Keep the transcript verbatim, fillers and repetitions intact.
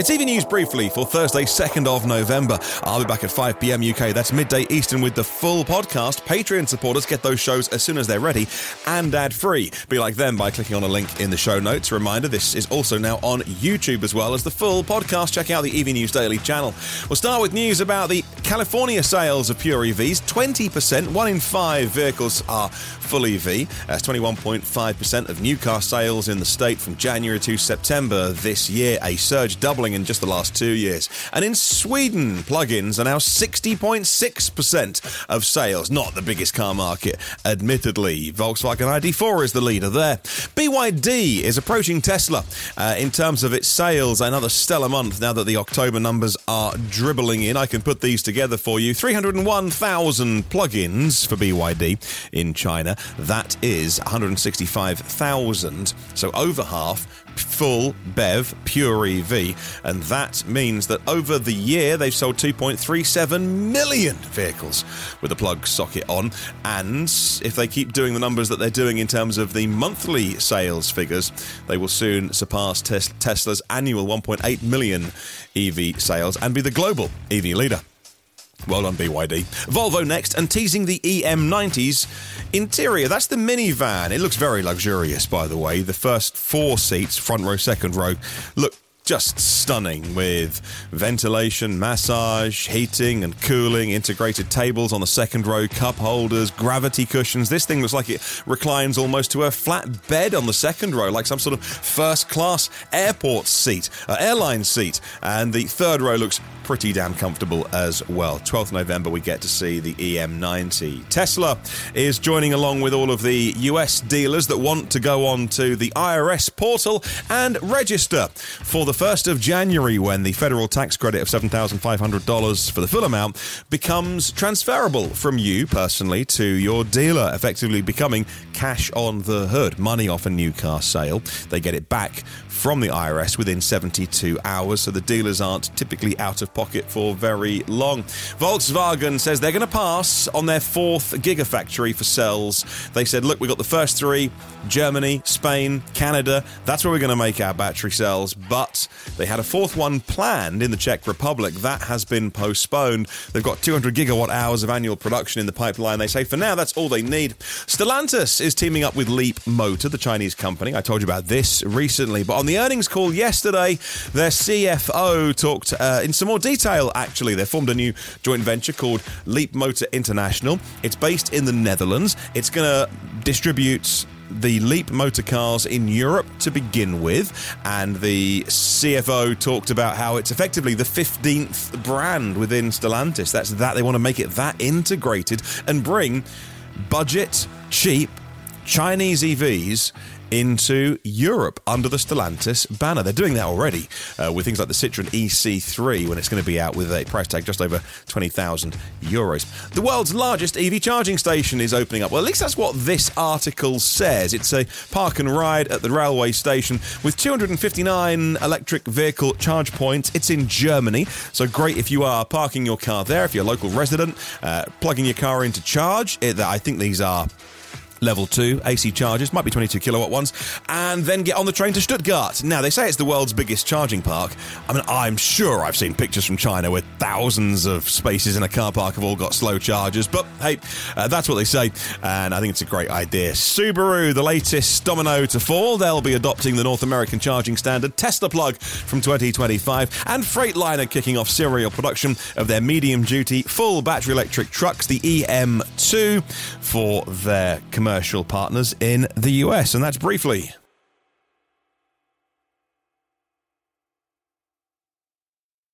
It's E V News briefly for Thursday, second of November. I'll be back at five p.m. U K. That's midday Eastern with the full podcast. Patreon supporters get those shows as soon as they're ready and ad-free. Be like them by clicking on a link in the show notes. Reminder, this is also now on YouTube as well as the full podcast. Check out the E V News Daily channel. We'll start with news about the California sales of pure E Vs. twenty percent, one in five vehicles are full E V. That's twenty-one point five percent of new car sales in the state from January to September this year, a surge doubling in just the last two years. And in Sweden, plug-ins are now sixty point six percent of sales. Not the biggest car market, admittedly. Volkswagen I D four is the leader there. B Y D is approaching Tesla uh, in terms of its sales. Another stellar month now that the October numbers are dribbling in. I can put these together for you. three hundred one thousand plug-ins for B Y D in China. That is one hundred sixty-five thousand, so over half full B E V, pure E V. And that means that over the year they've sold two point three seven million vehicles with a plug socket on. And if they keep doing the numbers that they're doing in terms of the monthly sales figures, they will soon surpass tes- Tesla's annual one point eight million E V sales and be the global E V leader. Well done, B Y D. Volvo next, and teasing the E M ninety's interior. That's the minivan. It looks very luxurious, by the way. The first four seats, front row, second row, look just stunning, with ventilation, massage, heating and cooling, integrated tables on the second row, cup holders, gravity cushions. This thing looks like it reclines almost to a flat bed on the second row, like some sort of first-class airport seat, uh, airline seat. And the third row looks pretty damn comfortable as well. twelfth of November, we get to see the E M ninety. Tesla is joining along with all of the U S dealers that want to go on to the I R S portal and register for the first of January, when the federal tax credit of seven thousand five hundred dollars for the full amount becomes transferable from you personally to your dealer, effectively becoming cash on the hood, money off a new car sale. They get it back from the I R S within seventy-two hours, so the dealers aren't typically out of pocket for very long. Volkswagen says they're going to pass on their fourth gigafactory for cells. They said, look, we've got the first three, Germany, Spain, Canada. That's where we're going to make our battery cells. But they had a fourth one planned in the Czech Republic. That has been postponed. They've got two hundred gigawatt hours of annual production in the pipeline. They say for now, that's all they need. Stellantis is teaming up with Leap Motor, the Chinese company. I told you about this recently. But on the earnings call yesterday, their C F O talked uh, in some more detail, actually. They formed a new joint venture called Leap Motor International. It's based in the Netherlands. It's going to distribute the Leap motor cars in Europe to begin with, and the C F O talked about how it's effectively the fifteenth brand within Stellantis. That's that. They want to make it that integrated and bring budget, cheap Chinese E Vs into Europe under the Stellantis banner. They're doing that already uh, with things like the Citroën E C three, when it's going to be out with a price tag just over twenty thousand euros. The world's largest E V charging station is opening up. Well, at least that's what this article says. It's a park and ride at the railway station with two hundred fifty-nine electric vehicle charge points. It's in Germany, so great if you are parking your car there, if you're a local resident, uh, plugging your car in to charge. It, I think these are Level two A C chargers, might be twenty-two kilowatt ones, and then get on the train to Stuttgart. Now, they say it's the world's biggest charging park. I mean, I'm sure I've seen pictures from China where thousands of spaces in a car park have all got slow chargers, but hey, uh, that's what they say, and I think it's a great idea. Subaru, the latest domino to fall. They'll be adopting the North American charging standard Tesla plug from twenty twenty-five, and Freightliner kicking off serial production of their medium-duty full battery electric trucks, the E M two, for their commercial partners in the U S. And that's briefly